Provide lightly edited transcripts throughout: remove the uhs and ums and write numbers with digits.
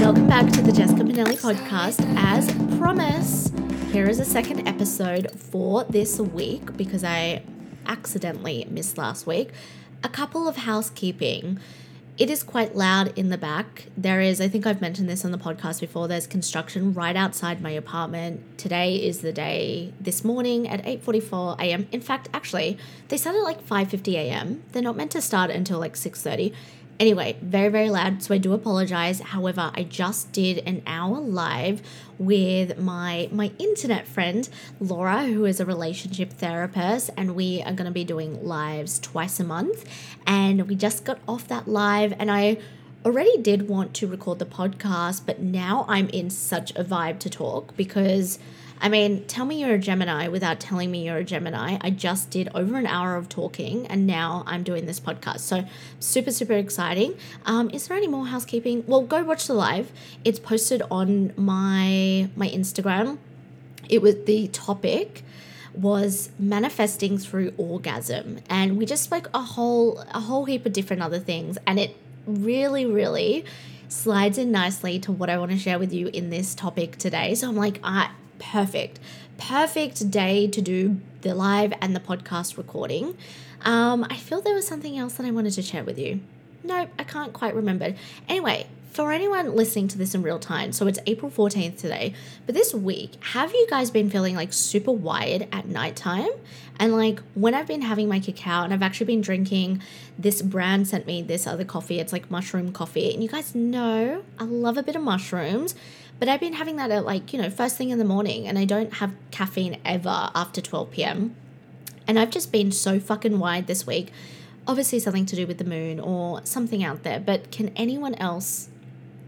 Welcome back to the Jessica Pinili Podcast. As promised, here is a second episode for this week because I accidentally missed last week. A couple of housekeeping. It is quite loud in the back. There is, I think I've mentioned this on the podcast before, there's construction right outside my apartment. Today is the day, this morning at 8:44 a.m. In fact, actually, they started at like 5:50 a.m. They're not meant to start until like 6:30. Anyway, very, very loud, so I do apologize. However, I just did an hour live with my internet friend, Laura, who is a relationship therapist, and we are going to be doing lives twice a month. And we just got off that live, and I already did want to record the podcast, but now I'm in such a vibe to talk because, I mean, tell me you're a Gemini without telling me you're a Gemini. I just did over an hour of talking and now I'm doing this podcast. So super, super exciting. Is there any more housekeeping? Well, go watch the live. It's posted on my Instagram. It was, the topic was manifesting through orgasm. And we just spoke a whole heap of different other things. And it really, really slides in nicely to what I want to share with you in this topic today. So I'm like, perfect day to do the live and the podcast recording. I feel there was something else that I wanted to share with you. Nope, I can't quite remember. Anyway, for anyone listening to this in real time, so it's April 14th today, but this week, have you guys been feeling like super wired at nighttime? And like when I've been having my cacao and I've actually been drinking, this brand sent me this other coffee. It's like mushroom coffee. And you guys know I love a bit of mushrooms. But I've been having that at like, you know, first thing in the morning, and I don't have caffeine ever after 12 p.m. And I've just been so fucking wired this week. Obviously something to do with the moon or something out there. But can anyone else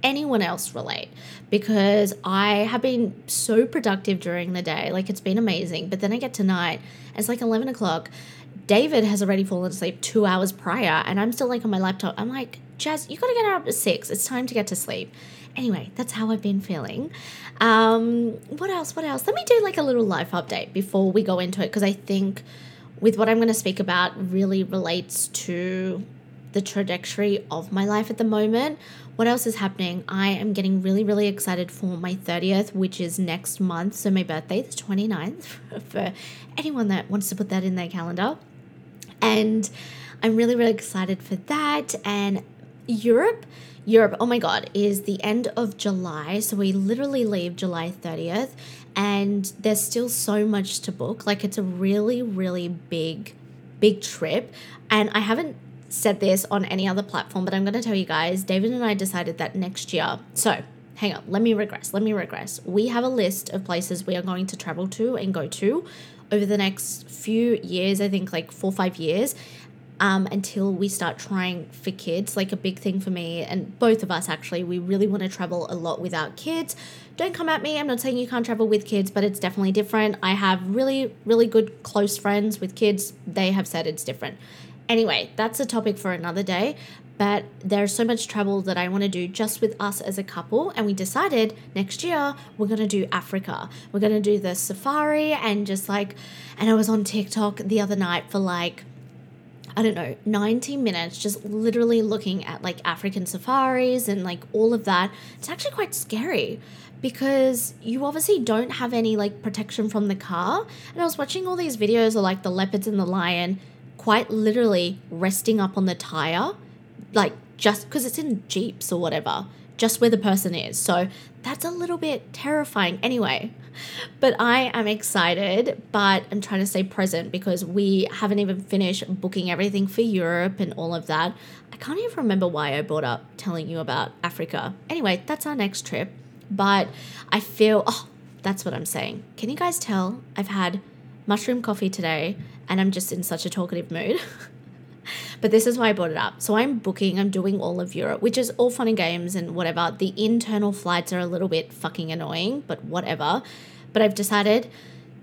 relate? Because I have been so productive during the day. Like it's been amazing. But then I get to night, it's like 11 o'clock. David has already fallen asleep 2 hours prior and I'm still like on my laptop. I'm like, Jazz, you got to get up at 6. It's time to get to sleep. Anyway, that's how I've been feeling. What else? Let me do like a little life update before we go into it, because I think with what I'm going to speak about really relates to the trajectory of my life at the moment. What else is happening? I am getting really, really excited for my 30th, which is next month. So my birthday, the 29th, for anyone that wants to put that in their calendar. And I'm really, really excited for that. And Europe, oh my God, is the end of July. So we literally leave July 30th and there's still so much to book. Like it's a really, really big trip. And I haven't said this on any other platform, but I'm going to tell you guys, David and I decided that next year. So hang on, let me regress. We have a list of places we are going to travel to and go to over the next few years, I think like 4 or 5 years. Until we start trying for kids, like a big thing for me and both of us actually, we really want to travel a lot without kids. Don't come at me. I'm not saying you can't travel with kids, but it's definitely different. I have really, really good close friends with kids. They have said it's different. Anyway, that's a topic for another day, but there's so much travel that I want to do just with us as a couple. And we decided next year, we're going to do Africa. We're going to do the safari and just like, and I was on TikTok the other night for like, I don't know, 90 minutes, just literally looking at like African safaris and like all of that. It's actually quite scary because you obviously don't have any like protection from the car. And I was watching all these videos of like the leopards and the lion quite literally resting up on the tire, like just because it's in Jeeps or whatever, just where the person is. So that's a little bit terrifying anyway, but I am excited, but I'm trying to stay present because we haven't even finished booking everything for Europe and all of that. I can't even remember why I brought up telling you about Africa. Anyway, that's our next trip, but I feel, oh, that's what I'm saying. Can you guys tell I've had mushroom coffee today and I'm just in such a talkative mood? But this is why I brought it up. So I'm booking, I'm doing all of Europe, which is all fun and games and whatever. The internal flights are a little bit fucking annoying, but whatever. But I've decided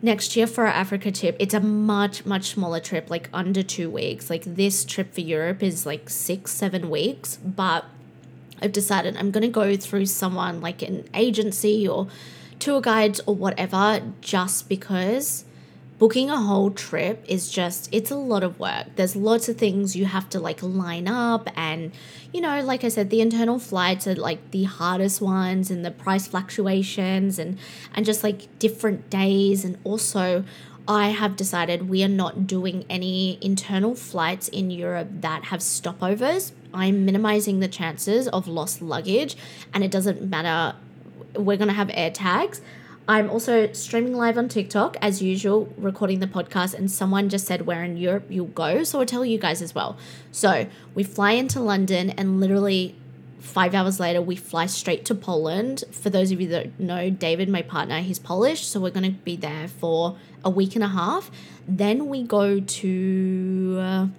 next year for our Africa trip, it's a much, much smaller trip, like under 2 weeks. Like this trip for Europe is like 6-7 weeks, but I've decided I'm going to go through someone like an agency or tour guides or whatever, just because booking a whole trip is just, it's a lot of work. There's lots of things you have to like line up, and, you know, like I said, the internal flights are like the hardest ones, and the price fluctuations, and just like different days. And also I have decided we are not doing any internal flights in Europe that have stopovers. I'm minimizing the chances of lost luggage, and it doesn't matter. We're going to have air tags. I'm also streaming live on TikTok as usual, recording the podcast, and someone just said, where in Europe you'll go. So I'll tell you guys as well. So we fly into London, and literally 5 hours later, we fly straight to Poland. For those of you that know, David, my partner, he's Polish. So we're going to be there for a week and a half. Then we go to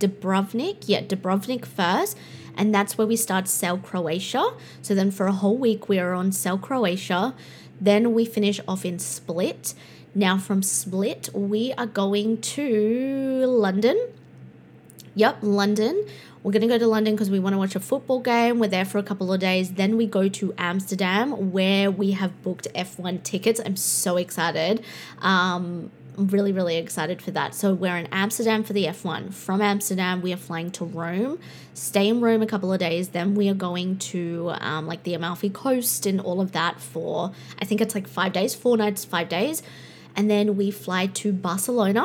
Dubrovnik. Yeah, Dubrovnik first. And that's where we start Sail Croatia. So then for a whole week, we are on Sail Croatia. Then we finish off in Split. Now from Split, we are going to London. Yep, London. We're going to go to London because we want to watch a football game. We're there for a couple of days. Then we go to Amsterdam, where we have booked F1 tickets. I'm so excited. I'm really, really excited for that. So we're in Amsterdam for the F1. From Amsterdam, we are flying to Rome, stay in Rome a couple of days. Then we are going to like the Amalfi Coast and all of that for, I think it's like 5 days, 4 nights, 5 days. And then we fly to Barcelona.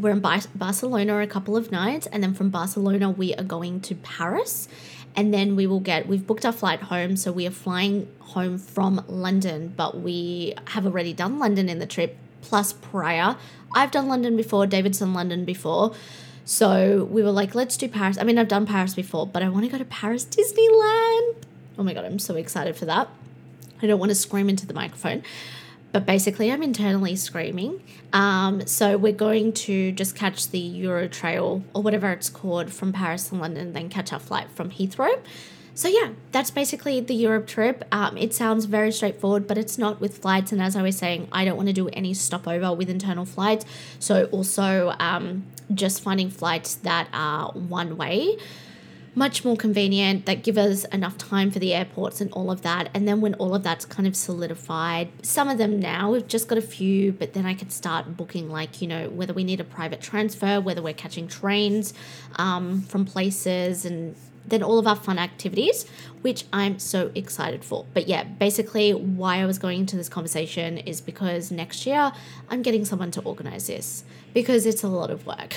We're in Barcelona a couple of nights. And then from Barcelona, we are going to Paris. And then we've booked our flight home. So we are flying home from London, but we have already done London in the trip. Plus prior, I've done London before, David's done London before. So we were like, let's do Paris. I mean, I've done Paris before, but I want to go to Paris Disneyland. Oh my God, I'm so excited for that. I don't want to scream into the microphone, but basically I'm internally screaming. So we're going to just catch the Eurotrail or whatever it's called from Paris to London, then catch our flight from Heathrow. So yeah, that's basically the Europe trip. It sounds very straightforward, but it's not with flights. And as I was saying, I don't want to do any stopover with internal flights. So also just finding flights that are one way, much more convenient, that give us enough time for the airports and all of that. And then when all of that's kind of solidified, some of them now, we've just got a few, but then I can start booking, like, you know, whether we need a private transfer, whether we're catching trains from places, and then all of our fun activities, which I'm so excited for. But yeah, basically why I was going into this conversation is because next year I'm getting someone to organize this, because it's a lot of work.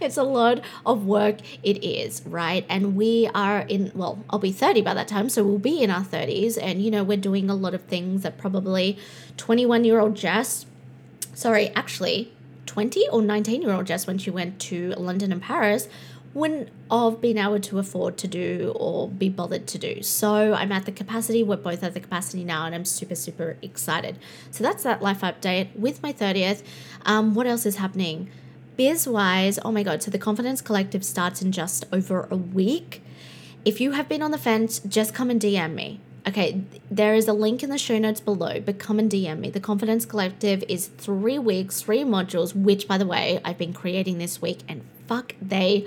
It's a lot of work. It is, right? And we are I'll be 30 by that time. So we'll be in our 30s, and, you know, we're doing a lot of things that probably 21-year-old Jess, 20 or 19-year-old Jess, when she went to London and Paris, wouldn't have been able to afford to do or be bothered to do. So I'm at the capacity, we're both at the capacity now, and I'm super, super excited. So that's that life update with my 30th. What else is happening? Biz-wise, oh my God, so the Confidence Collective starts in just over a week. If you have been on the fence, just come and DM me. Okay, there is a link in the show notes below, but come and DM me. The Confidence Collective is 3 weeks, 3 modules, which, by the way, I've been creating this week, and fuck, they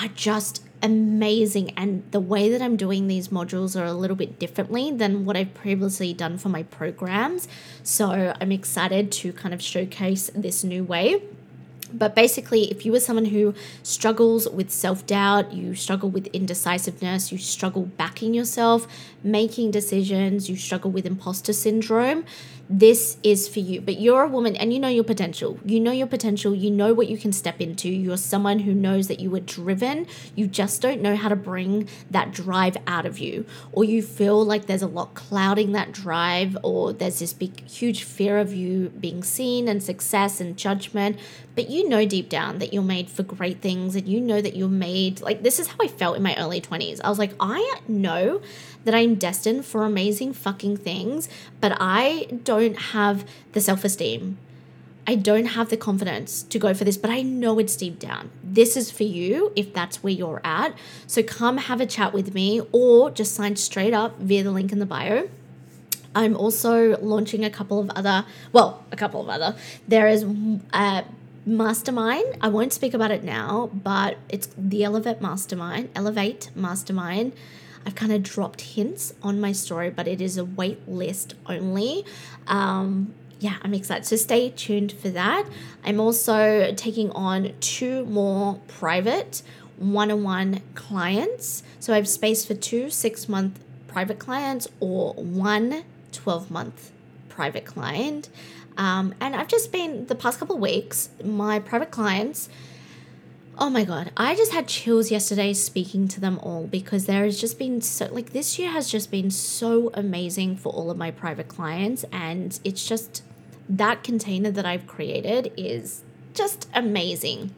are just amazing. And the way that I'm doing these modules are a little bit differently than what I've previously done for my programs. So I'm excited to kind of showcase this new way. But basically, if you are someone who struggles with self-doubt, you struggle with indecisiveness, you struggle backing yourself, making decisions, you struggle with imposter syndrome, this is for you. But you're a woman, and you know your potential. You know your potential. You know what you can step into. You're someone who knows that you are driven. You just don't know how to bring that drive out of you, or you feel like there's a lot clouding that drive, or there's this big, huge fear of you being seen and success and judgment. But you know deep down that you're made for great things, and you know that you're made, like, this is how I felt in my early 20s. I was like, I know that I'm destined for amazing fucking things, but I don't have the self-esteem. I don't have the confidence to go for this, but I know it's deep down. This is for you if that's where you're at. So come have a chat with me or just sign straight up via the link in the bio. I'm also launching a couple of other. There is a mastermind. I won't speak about it now, but it's the Elevate mastermind. I've kind of dropped hints on my story, but it is a wait list only. I'm excited. So stay tuned for that. I'm also taking on 2 more private one-on-one clients. So I have space for 2 six-month private clients or one 12-month private client. And I've just been, the past couple of weeks, my private clients, oh my God, I just had chills yesterday speaking to them all, because there has just been this year has just been so amazing for all of my private clients. And it's just that container that I've created is just amazing.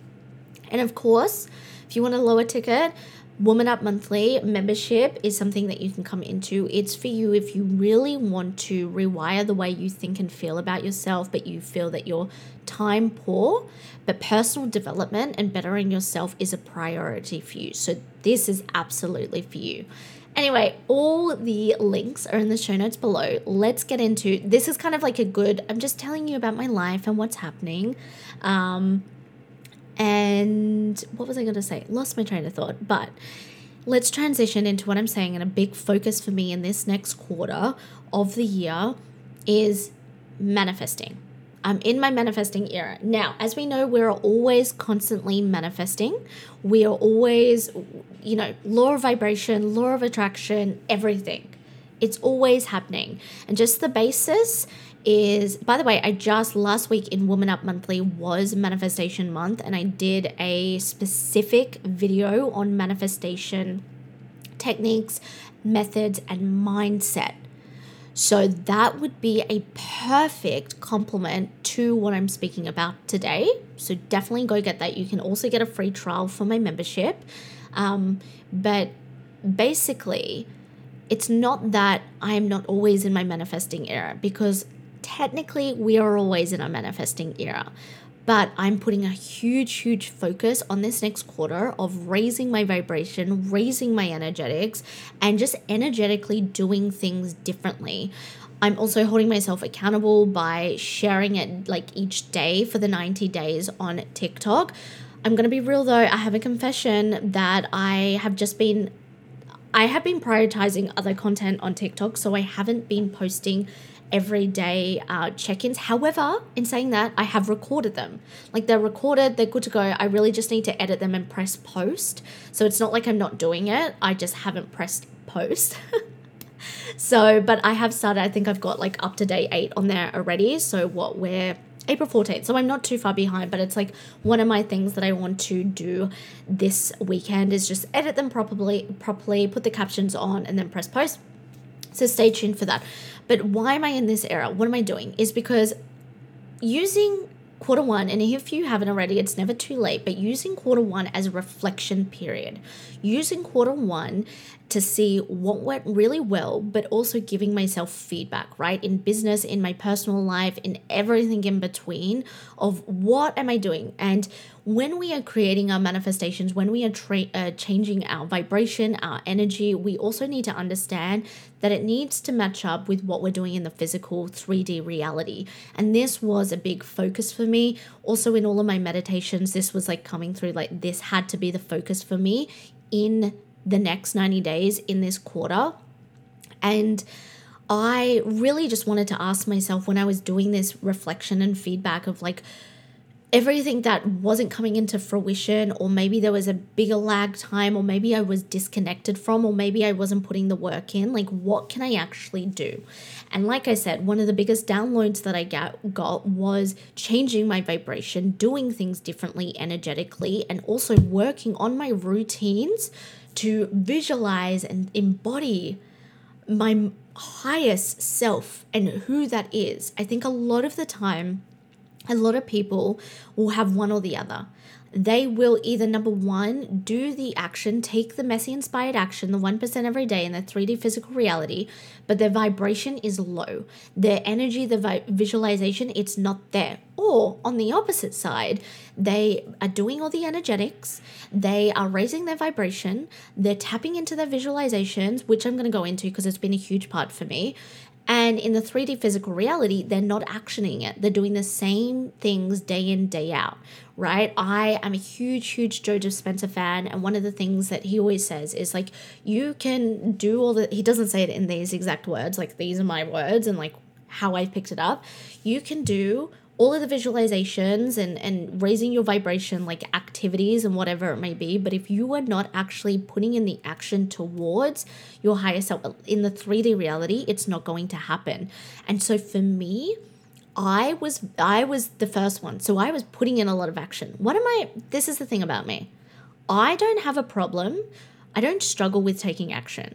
And of course, if you want a lower ticket, Woman Up Monthly Membership is something that you can come into. It's for you if you really want to rewire the way you think and feel about yourself, but you feel that you're time poor, but personal development and bettering yourself is a priority for you. So this is absolutely for you. Anyway, all the links are in the show notes below. Let's get into, this is kind of like a good, I'm just telling you about my life and what's happening. And what was I going to say? Lost my train of thought, but let's transition into what I'm saying. And a big focus for me in this next quarter of the year is manifesting. I'm in my manifesting era. Now, as we know, we're always constantly manifesting. We are always, law of vibration, law of attraction, everything. It's always happening. And just the basis is, by the way, I just last week in Woman Up Monthly was Manifestation Month, and I did a specific video on manifestation techniques, methods, and mindset. So that would be a perfect complement to what I'm speaking about today. So definitely go get that. You can also get a free trial for my membership. But basically, it's not that I am not always in my manifesting era, because technically we are always in our manifesting era, but I'm putting a huge, huge focus on this next quarter of raising my vibration, raising my energetics, and just energetically doing things differently. I'm also holding myself accountable by sharing it each day for the 90 days on TikTok. I'm going to be real though. I have a confession that I have been prioritizing other content on TikTok, so I haven't been posting everyday check-ins. However, in saying that, I have recorded them. They're recorded, they're good to go. I really just need to edit them and press post. So it's not like I'm not doing it. I just haven't pressed post. But I have started, I think I've got up to day 8 on there already. So we're April 14th. So I'm not too far behind, but it's one of my things that I want to do this weekend is just edit them properly, put the captions on, and then press post. So stay tuned for that. But why am I in this era? What am I doing? Is because using quarter one, and if you haven't already, it's never too late, but using quarter one as a reflection period, using quarter one to see what went really well, but also giving myself feedback, right? In business, in my personal life, in everything in between of what am I doing? And when we are creating our manifestations, when we are changing our vibration, our energy, we also need to understand that it needs to match up with what we're doing in the physical 3D reality. And this was a big focus for me. Also in all of my meditations, this was coming through, this had to be the focus for me in the next 90 days in this quarter. And I really just wanted to ask myself when I was doing this reflection and feedback of everything that wasn't coming into fruition, or maybe there was a bigger lag time, or maybe I was disconnected from, or maybe I wasn't putting the work in, what can I actually do? And like I said, one of the biggest downloads that I got was changing my vibration, doing things differently energetically, and also working on my routines to visualize and embody my highest self and who that is. I think a lot of the time, a lot of people will have one or the other. they will either, number one, do the action, take the messy inspired action, the 1% every day in their 3D physical reality, but their vibration is low. Their energy, the visualization, it's not there. Or on the opposite side, they are doing all the energetics, they are raising their vibration, they're tapping into their visualizations, which I'm going to go into because it's been a huge part for me. And in the 3D physical reality, they're not actioning it. They're doing the same things day in, day out, right? I am a huge, huge Joe Dispenza fan. And one of the things that he always says is like, you can do all the, he doesn't say it in these exact words, like these are my words and like how I picked it up. You can do all of the visualizations and raising your vibration, like activities and whatever it may be. But if you are not actually putting in the action towards your higher self in the 3D reality, it's not going to happen. And so for me, I was the first one. So I was putting in a lot of action. This is the thing about me. I don't have a problem. I don't struggle with taking action.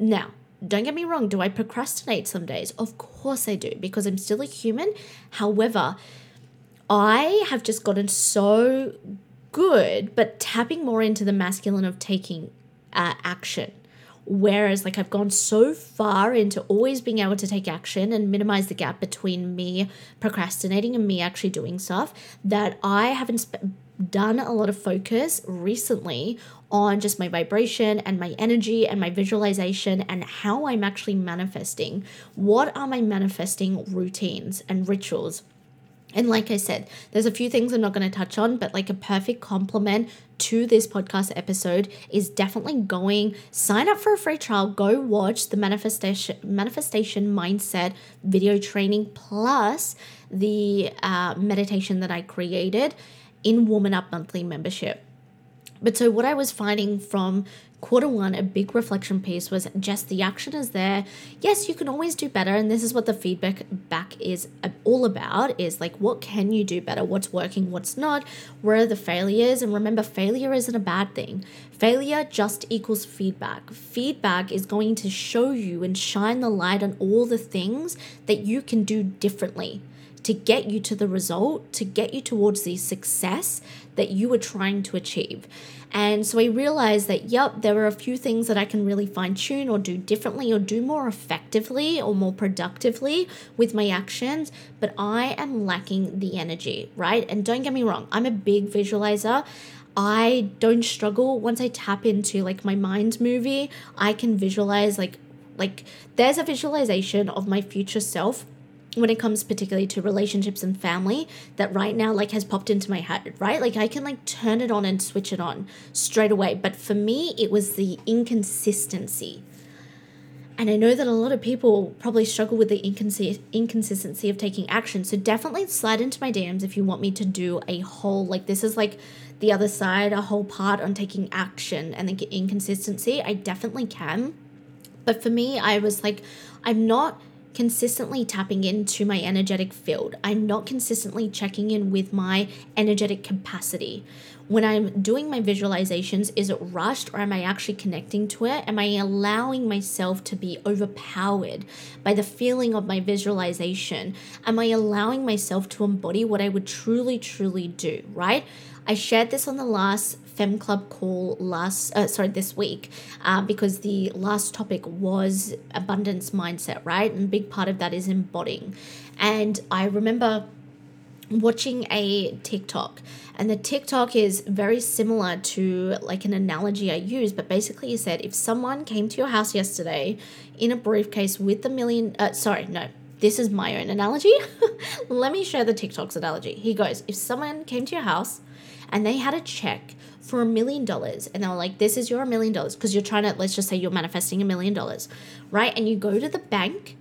Now, don't get me wrong. Do I procrastinate some days? Of course I do, because I'm still a human. However, I have just gotten so good, but tapping more into the masculine of taking action. Whereas like I've gone so far into always being able to take action and minimize the gap between me procrastinating and me actually doing stuff that I haven't done a lot of focus recently on just my vibration and my energy and my visualization and how I'm actually manifesting. What are my manifesting routines and rituals? And like I said, there's a few things I'm not going to touch on, but like a perfect complement to this podcast episode is definitely sign up for a free trial, go watch the manifestation mindset video training, plus the meditation that I created in Woman Up Monthly Membership. But so what I was finding from quarter one, a big reflection piece was just the action is there. Yes, you can always do better. And this is what the feedback back is all about, is like, what can you do better? What's working? What's not? Where are the failures? And remember, failure isn't a bad thing. Failure just equals feedback. Feedback is going to show you and shine the light on all the things that you can do differently to get you to the result, to get you towards the success that you were trying to achieve. And so I realized that, yep, there are a few things that I can really fine tune or do differently or do more effectively or more productively with my actions, but I am lacking the energy, right? And don't get me wrong, I'm a big visualizer. I don't struggle. Once I tap into like my mind movie, I can visualize like there's a visualization of my future self when it comes particularly to relationships and family that right now like has popped into my head, right? Like I can like turn it on and switch it on straight away. But for me, it was the inconsistency. And I know that a lot of people probably struggle with the inconsistency of taking action. So definitely slide into my DMs if you want me to do a whole, like this is like the other side, a whole part on taking action and the inconsistency. I definitely can. But for me, I was like, I'm not consistently tapping into my energetic field. I'm not consistently checking in with my energetic capacity. When I'm doing my visualizations, is it rushed or am I actually connecting to it? Am I allowing myself to be overpowered by the feeling of my visualization? Am I allowing myself to embody what I would truly, truly do, right? I shared this on the last Femme Club call this week, because the last topic was abundance mindset, right? And a big part of that is embodying. And I remember watching a TikTok, and the TikTok is very similar to like an analogy I use, but basically he said, if someone came to your house yesterday in a briefcase with this is my own analogy. Let me share the TikTok's analogy. He goes, if someone came to your house and they had a check for $1 million and they were like, this is your $1 million, because you're trying to, let's just say you're manifesting $1 million, right? And you go to the bank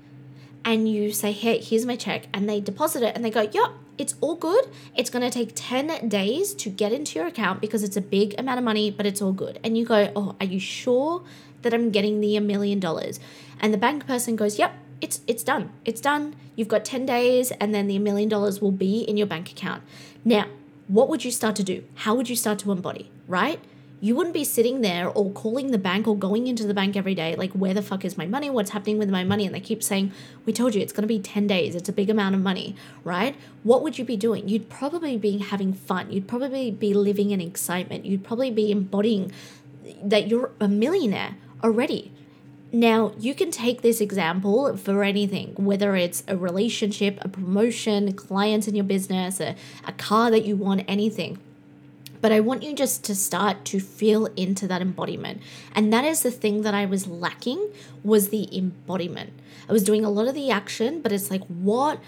and you say, hey, here's my check. And they deposit it and they go, yep, it's all good. It's going to take 10 days to get into your account because it's a big amount of money, but it's all good. And you go, oh, are you sure that I'm getting the $1 million? And the bank person goes, yep, It's done. You've got 10 days and then the $1 million will be in your bank account. Now, what would you start to do? How would you start to embody, right? you wouldn't be sitting there or calling the bank or going into the bank every day, like, where the fuck is my money? What's happening with my money? And they keep saying, we told you it's going to be 10 days. It's a big amount of money, right? What would you be doing? You'd probably be having fun. You'd probably be living in excitement. You'd probably be embodying that you're a millionaire already. Now, you can take this example for anything, whether it's a relationship, a promotion, clients in your business, a car that you want, anything. But I want you just to start to feel into that embodiment. And that is the thing that I was lacking, was the embodiment. I was doing a lot of the action, but it's like, what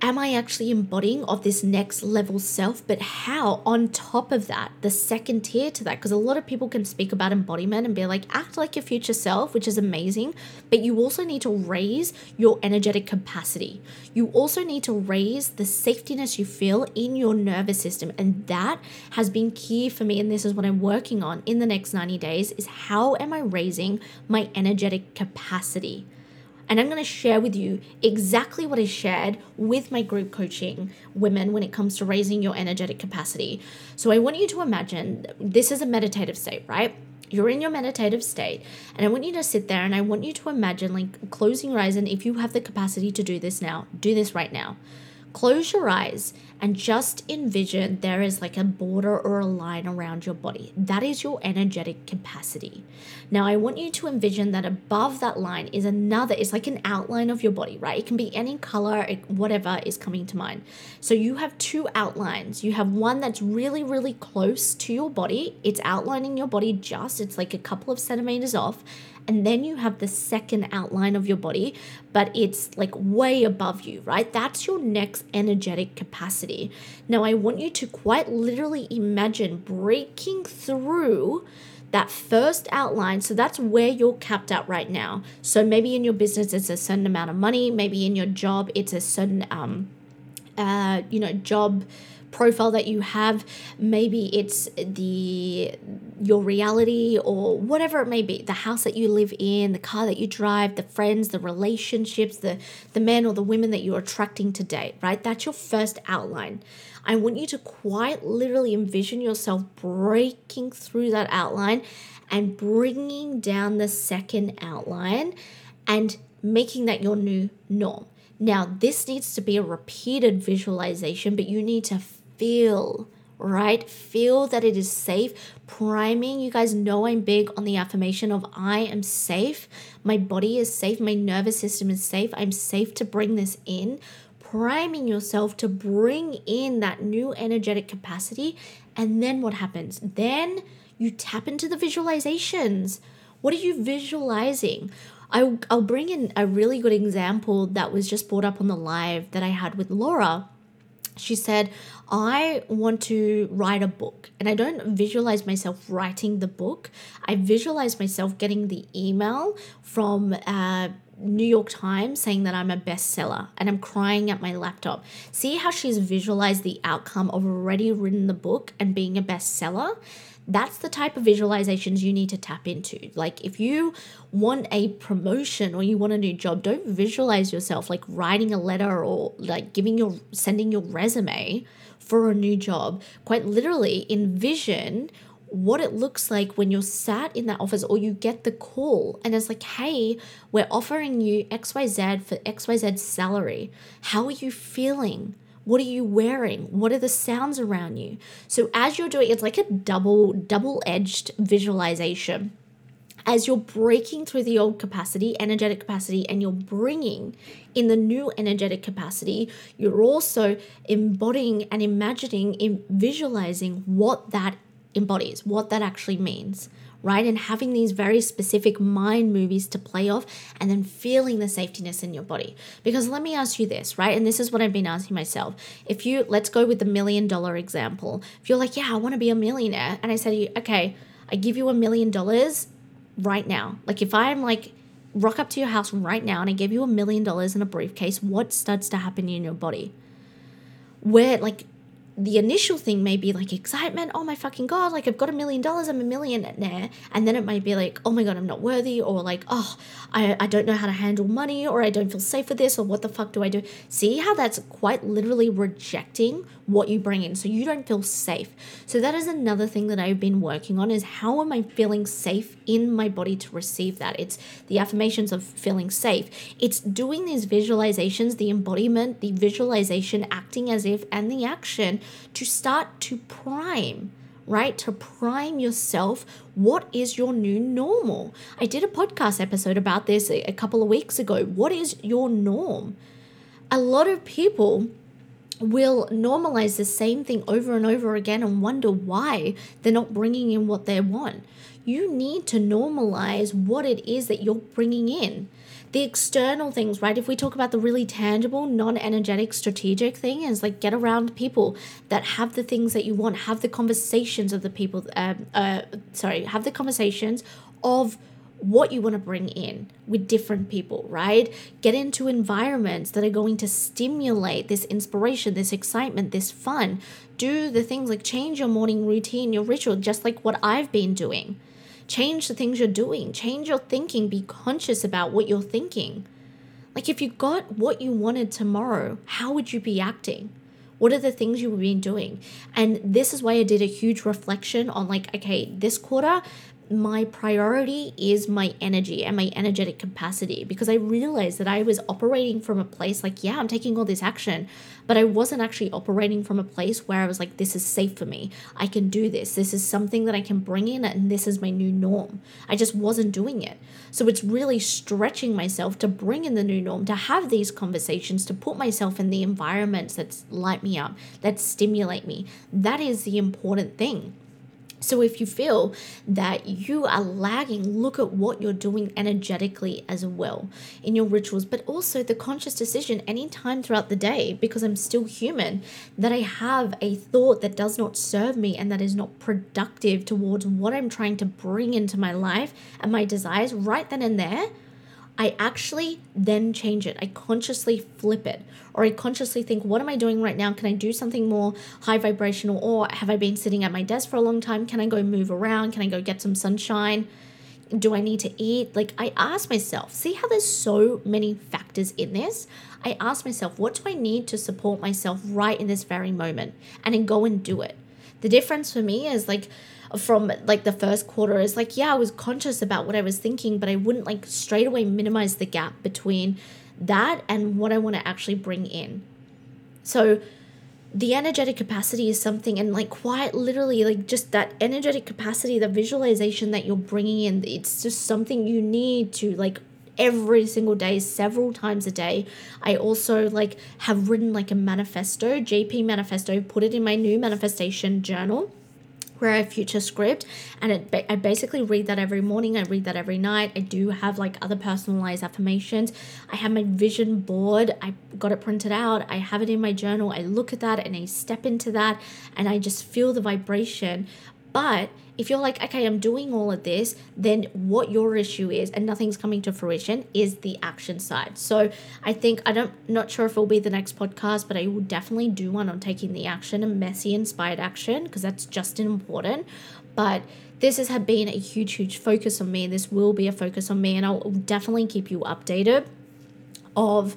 am I actually embodying of this next level self? But how, on top of that, the second tier to that, because a lot of people can speak about embodiment and be like, act like your future self, which is amazing. But you also need to raise your energetic capacity. You also need to raise the safetiness you feel in your nervous system. And that has been key for me. And this is what I'm working on in the next 90 days is, how am I raising my energetic capacity? And I'm going to share with you exactly what I shared with my group coaching women when it comes to raising your energetic capacity. So I want you to imagine this is a meditative state, right? You're in your meditative state, and I want you to sit there and I want you to imagine, like, closing your eyes. And if you have the capacity to do this now, do this right now. Close your eyes and just envision there is like a border or a line around your body. That is your energetic capacity. Now, I want you to envision that above that line is another, it's like an outline of your body, right? It can be any color, whatever is coming to mind. So you have two outlines. You have one that's really, really close to your body. It's outlining your body just, it's like a couple of centimeters off. And then you have the second outline of your body, but it's like way above you, right? That's your next energetic capacity. Now, I want you to quite literally imagine breaking through that first outline. So that's where you're capped at right now. So maybe in your business, it's a certain amount of money. Maybe in your job, it's a certain, job profile that you have. Maybe it's your reality or whatever it may be, the house that you live in, the car that you drive, the friends, the relationships, the men or the women that you're attracting to date, right? That's your first outline. I want you to quite literally envision yourself breaking through that outline and bringing down the second outline and making that your new norm. Now, this needs to be a repeated visualization, but you need to feel, right? Feel that it is safe. Priming, you guys know I'm big on the affirmation of I am safe. My body is safe. My nervous system is safe. I'm safe to bring this in. Priming yourself to bring in that new energetic capacity. And then what happens? Then you tap into the visualizations. What are you visualizing? I'll bring in a really good example that was just brought up on the live that I had with Laura. She said, I want to write a book, and I don't visualize myself writing the book. I visualize myself getting the email from New York Times saying that I'm a bestseller, and I'm crying at my laptop. See how she's visualized the outcome of already written the book and being a bestseller? That's the type of visualizations you need to tap into. Like, if you want a promotion or you want a new job, don't visualize yourself like writing a letter or like sending your resume for a new job. Quite literally envision what it looks like when you're sat in that office or you get the call and it's like, hey, we're offering you XYZ for XYZ salary. How are you feeling? What are you wearing? What are the sounds around you? So as you're doing, it's like a double-edged visualization. As you're breaking through the old capacity, energetic capacity, and you're bringing in the new energetic capacity, you're also embodying and imagining, visualizing what that embodies, what that actually means, right? And having these very specific mind movies to play off and then feeling the safetiness in your body. Because let me ask you this, right? And this is what I've been asking myself. Let's go with the $1 million example. If you're like, yeah, I want to be a millionaire. And I say to you, okay, I give you $1 million right now. Like, if I'm like, rock up to your house right now and I give you $1 million in a briefcase, what starts to happen in your body? Where, like, the initial thing may be like excitement. Oh my fucking God, like I've got $1 million. I'm a millionaire. And then it might be like, oh my God, I'm not worthy. Or like, oh, I don't know how to handle money, or I don't feel safe with this, or what the fuck do I do? See how that's quite literally rejecting what you bring in. So you don't feel safe. So that is another thing that I've been working on, is how am I feeling safe in my body to receive that? It's the affirmations of feeling safe. It's doing these visualizations, the embodiment, the visualization, acting as if, and the action to start to prime, right? To prime yourself. What is your new normal? I did a podcast episode about this a couple of weeks ago. What is your norm? A lot of people will normalize the same thing over and over again and wonder why they're not bringing in what they want. You need to normalize what it is that you're bringing in. The external things, right? If we talk about the really tangible, non-energetic, strategic thing, is like get around people that have the things that you want, have the conversations of the people, have the conversations of what you want to bring in with different people, right? Get into environments that are going to stimulate this inspiration, this excitement, this fun. Do the things like change your morning routine, your ritual, just like what I've been doing. Change the things you're doing, change your thinking, be conscious about what you're thinking. Like if you got what you wanted tomorrow, how would you be acting? What are the things you would be doing? And this is why I did a huge reflection on like, okay, this quarter, my priority is my energy and my energetic capacity, because I realized that I was operating from a place like, yeah, I'm taking all this action, but I wasn't actually operating from a place where I was like, this is safe for me. I can do this. This is something that I can bring in, and this is my new norm. I just wasn't doing it. So it's really stretching myself to bring in the new norm, to have these conversations, to put myself in the environments that light me up, that stimulate me. That is the important thing. So if you feel that you are lagging, look at what you're doing energetically as well in your rituals, but also the conscious decision anytime throughout the day, because I'm still human, that I have a thought that does not serve me and that is not productive towards what I'm trying to bring into my life and my desires right then and there. I actually then change it. I consciously flip it, or I consciously think, what am I doing right now? Can I do something more high vibrational? Or have I been sitting at my desk for a long time? Can I go move around? Can I go get some sunshine? Do I need to eat? Like I ask myself, see how there's so many factors in this? I ask myself, what do I need to support myself right in this very moment? And then go and do it. The difference for me is like, from like the first quarter is like, yeah, I was conscious about what I was thinking, but I wouldn't like straight away minimize the gap between that and what I want to actually bring in. So the energetic capacity is something, and like quite literally, like just that energetic capacity, the visualization that you're bringing in, it's just something you need to like every single day, several times a day. I also like have written like a manifesto, JP manifesto, put it in my new manifestation journal, where I future script, and I basically read that every morning. I read that every night. I do have like other personalized affirmations. I have my vision board. I got it printed out. I have it in my journal. I look at that and I step into that and I just feel the vibration. But if you're like, okay, I'm doing all of this, then what your issue is, and nothing's coming to fruition, is the action side. So I think, not sure if it'll be the next podcast, but I will definitely do one on taking the action and messy inspired action, because that's just important. But this has been a huge, huge focus on me. This will be a focus on me, and I'll definitely keep you updated of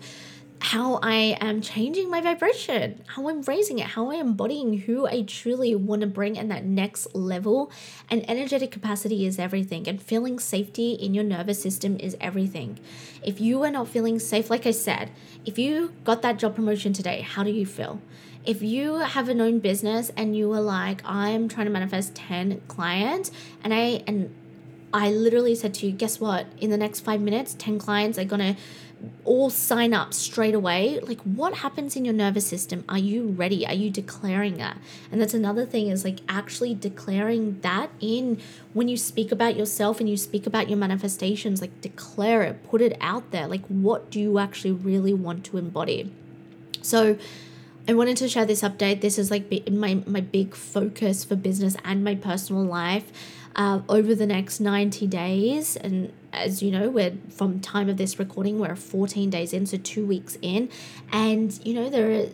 how I am changing my vibration, how I'm raising it, how I'm embodying who I truly want to bring in that next level. And energetic capacity is everything. And feeling safety in your nervous system is everything. If you are not feeling safe, like I said, if you got that job promotion today, how do you feel? If you have an own business and you are like, I'm trying to manifest 10 clients, and I literally said to you, guess what? In the next 5 minutes, 10 clients are going to all sign up straight away. Like, what happens in your nervous system? Are you ready? Are you declaring that? And that's another thing, is like actually declaring that in when you speak about yourself and you speak about your manifestations, like declare it, put it out there. Like, what do you actually really want to embody? So I wanted to share this update. This is like my big focus for business and my personal life over the next 90 days. And as you know, we're from time of this recording, we're 14 days in, so 2 weeks in. And, you know, there are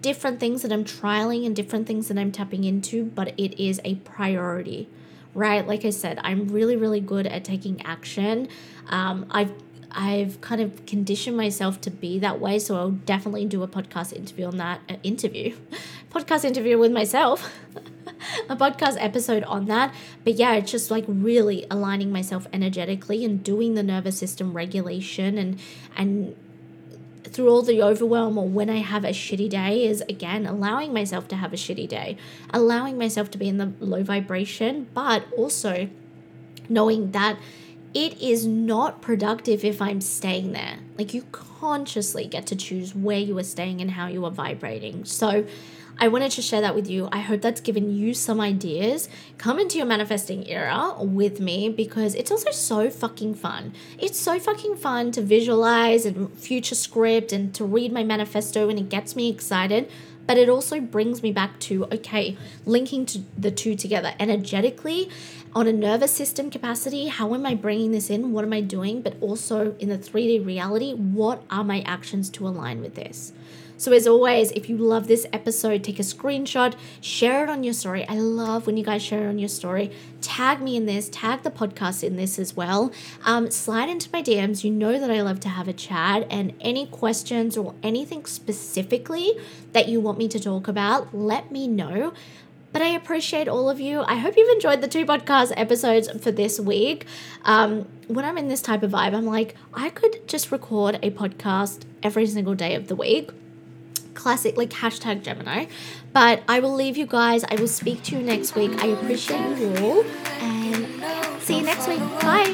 different things that I'm trialing and different things that I'm tapping into, but it is a priority, right? Like I said, I'm really, really good at taking action. I've kind of conditioned myself to be that way. So I'll definitely do a podcast interview on that podcast interview with myself, a podcast episode on that. But yeah, it's just like really aligning myself energetically and doing the nervous system regulation and through all the overwhelm, or when I have a shitty day, is again allowing myself to have a shitty day, allowing myself to be in the low vibration, but also knowing that it is not productive if I'm staying there. Like, you consciously get to choose where you are staying and how you are vibrating. So I wanted to share that with you. I hope that's given you some ideas. Come into your manifesting era with me, because it's also so fucking fun. It's so fucking fun to visualize and future script and to read my manifesto, and it gets me excited. But it also brings me back to, okay, linking to the two together energetically on a nervous system capacity. How am I bringing this in? What am I doing? But also in the 3D reality, what are my actions to align with this? So as always, if you love this episode, take a screenshot, share it on your story. I love when you guys share it on your story. Tag me in this, tag the podcast in this as well. Slide into my DMs. You know that I love to have a chat, and any questions or anything specifically that you want me to talk about, let me know. But I appreciate all of you. I hope you've enjoyed the two podcast episodes for this week. When I'm in this type of vibe, I'm like, I could just record a podcast every single day of the week. Classic, like hashtag Gemini. But I will leave you guys. I will speak to you next week. I appreciate you all, and see you next week. Bye.